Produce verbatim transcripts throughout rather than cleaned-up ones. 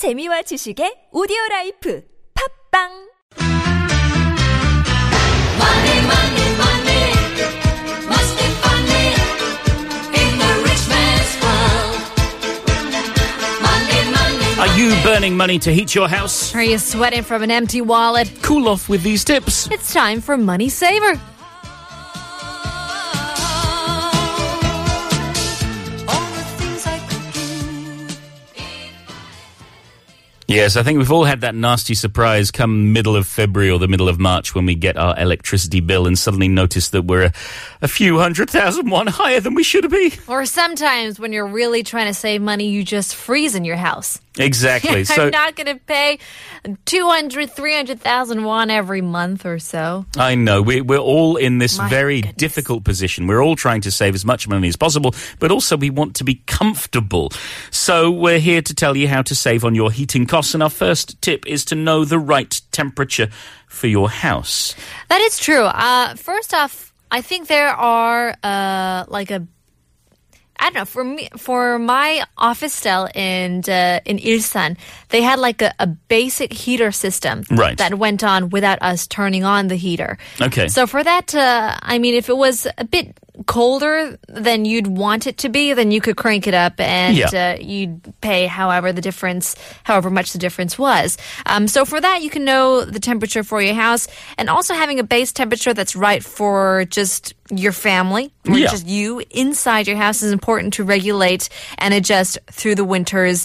재미와 지식의 오디오 라이프. 팝빵! Are you burning money to heat your house? Are you sweating from an empty wallet? Cool off with these tips. It's time for Money Saver. Yes, I think we've all had that nasty surprise come middle of February or the middle of March when we get our electricity bill and suddenly notice that we're a, a few hundred thousand won higher than we should be. Or sometimes when you're really trying to save money, you just freeze in your house. Exactly. I'm so, not going to pay two hundred, three hundred thousand won every month or so. I know. We, we're all in this My very goodness. difficult position. We're all trying to save as much money as possible, but also we want to be comfortable. So we're here to tell you how to save on your heating costs. And our first tip is to know the right temperature for your house. That is true. Uh, first off, I think there are uh, like a I don't know, for me, for my officetel in, uh, in Ilsan, they had like a, a basic heater system right. that went on without us turning on the heater. Okay. So for that, uh, I mean, if it was a bit colder than you'd want it to be, then you could crank it up and yeah. uh, you'd pay however the difference, however much the difference was. Um, so for that, you can know the temperature for your house and also having a base temperature that's right for just your family, or yeah. just you inside your house is important to regulate and adjust through the winters.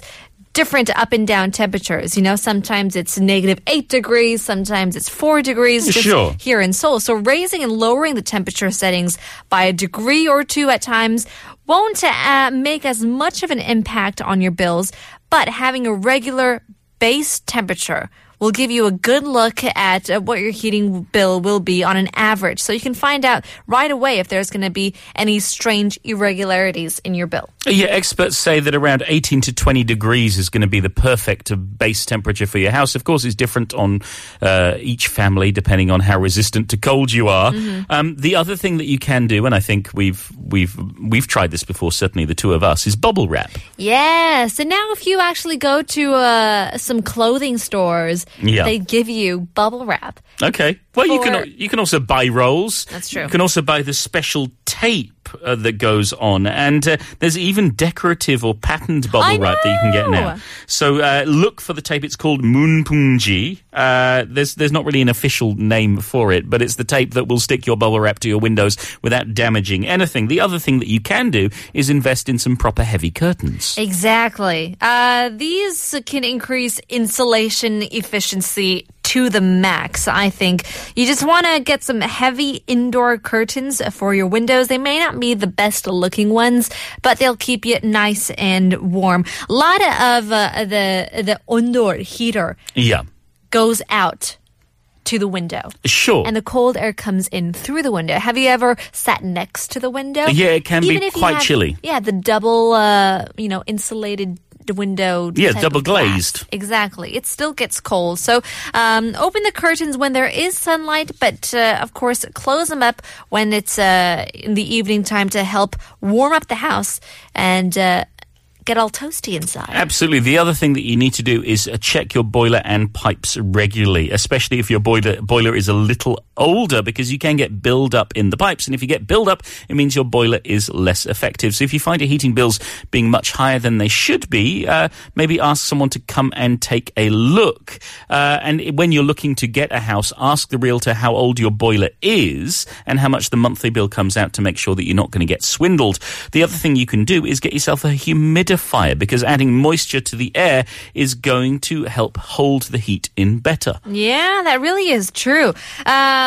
Different up and down temperatures. You know, sometimes it's negative eight degrees, sometimes it's four degrees just sure. here in Seoul. So raising and lowering the temperature settings by a degree or two at times won't uh, make as much of an impact on your bills, but having a regular base temperature will give you a good look at what your heating bill will be on an average. So you can find out right away if there's going to be any strange irregularities in your bill. Yeah, experts say that around eighteen to twenty degrees is going to be the perfect base temperature for your house. Of course, it's different on uh, each family, depending on how resistant to cold you are. Mm-hmm. Um, the other thing that you can do, and I think we've we've we've tried this before, certainly the two of us, is bubble wrap. Yes, and now if you actually go to uh, some clothing stores, Yeah. they give you bubble wrap. Okay. Well, for... you can you can also buy rolls. That's true. You can also buy the special tape uh, that goes on. And uh, there's even decorative or patterned bubble I wrap know. that you can get now. So uh, look for the tape. It's called moonpungji. Uh, there's, there's not really an official name for it, but it's the tape that will stick your bubble wrap to your windows without damaging anything. The other thing that you can do is invest in some proper heavy curtains. Exactly. Uh, these can increase insulation efficiency to the max, I think. You just want to get some heavy indoor curtains for your windows. They may not be the best looking ones, but they'll keep you nice and warm. A lot of uh, the the indoor heater yeah. goes out to the window. Sure. And the cold air comes in through the window. Have you ever sat next to the window? Yeah, it can Even be quite have, chilly. Yeah, the double, uh, you know, insulated the window. Yeah, double glazed. Exactly. It still gets cold. So um, open the curtains when there is sunlight, but uh, of course close them up when it's uh, in the evening time to help warm up the house and uh, get all toasty inside. Absolutely. The other thing that you need to do is uh, check your boiler and pipes regularly, especially if your boiler boiler is a little older, because you can get build-up in the pipes. And if you get build-up, it means your boiler is less effective. So if you find your heating bills being much higher than they should be, uh, maybe ask someone to come and take a look. Uh, and when you're looking to get a house, ask the realtor how old your boiler is and how much the monthly bill comes out to make sure that you're not going to get swindled. The other thing you can do is get yourself a humidifier, because adding moisture to the air is going to help hold the heat in better. Yeah, that really is true. Uh,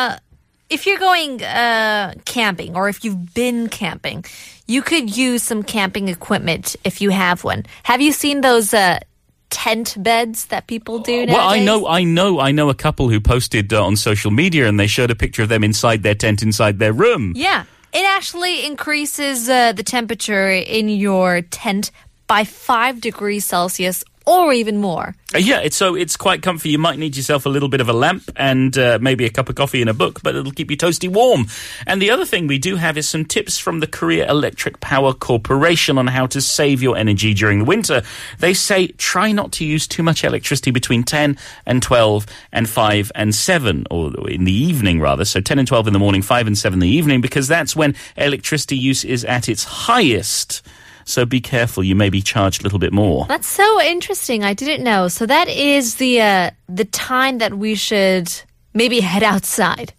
if you're going uh, camping, or if you've been camping, you could use some camping equipment if you have one. Have you seen those uh, tent beds that people do nowadays? Well, I know, I know, I know a couple who posted uh, on social media, and they showed a picture of them inside their tent, inside their room. Yeah, it actually increases uh, the temperature in your tent by five degrees Celsius or even more. Yeah, it's, so it's quite comfy. You might need yourself a little bit of a lamp and uh, maybe a cup of coffee and a book, but it'll keep you toasty warm. And the other thing we do have is some tips from the Korea Electric Power Corporation on how to save your energy during the winter. They say try not to use too much electricity between ten and twelve and five and seven, or in the evening rather. So ten and twelve in the morning, five and seven in the evening, because that's when electricity use is at its highest. So be careful, you may be charged a little bit more. That's so interesting. I didn't know. So that is the uh, the time that we should maybe head outside.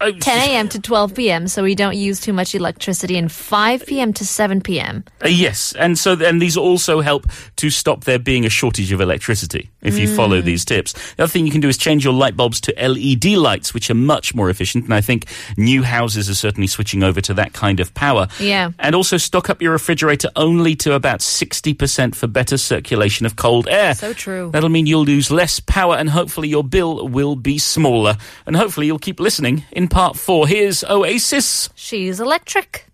Uh, ten a.m. to twelve p.m. so we don't use too much electricity, and five p.m. to seven p.m. Uh, yes, and so and these also help to stop there being a shortage of electricity if mm. you follow these tips. The other thing you can do is change your light bulbs to L E D lights, which are much more efficient, and I think new houses are certainly switching over to that kind of power. Yeah. And also stock up your refrigerator only to about sixty percent for better circulation of cold air. So true. That'll mean you'll lose less power, and hopefully your bill will be smaller. And hopefully you'll keep listening in Part four. Here's Oasis. She's electric.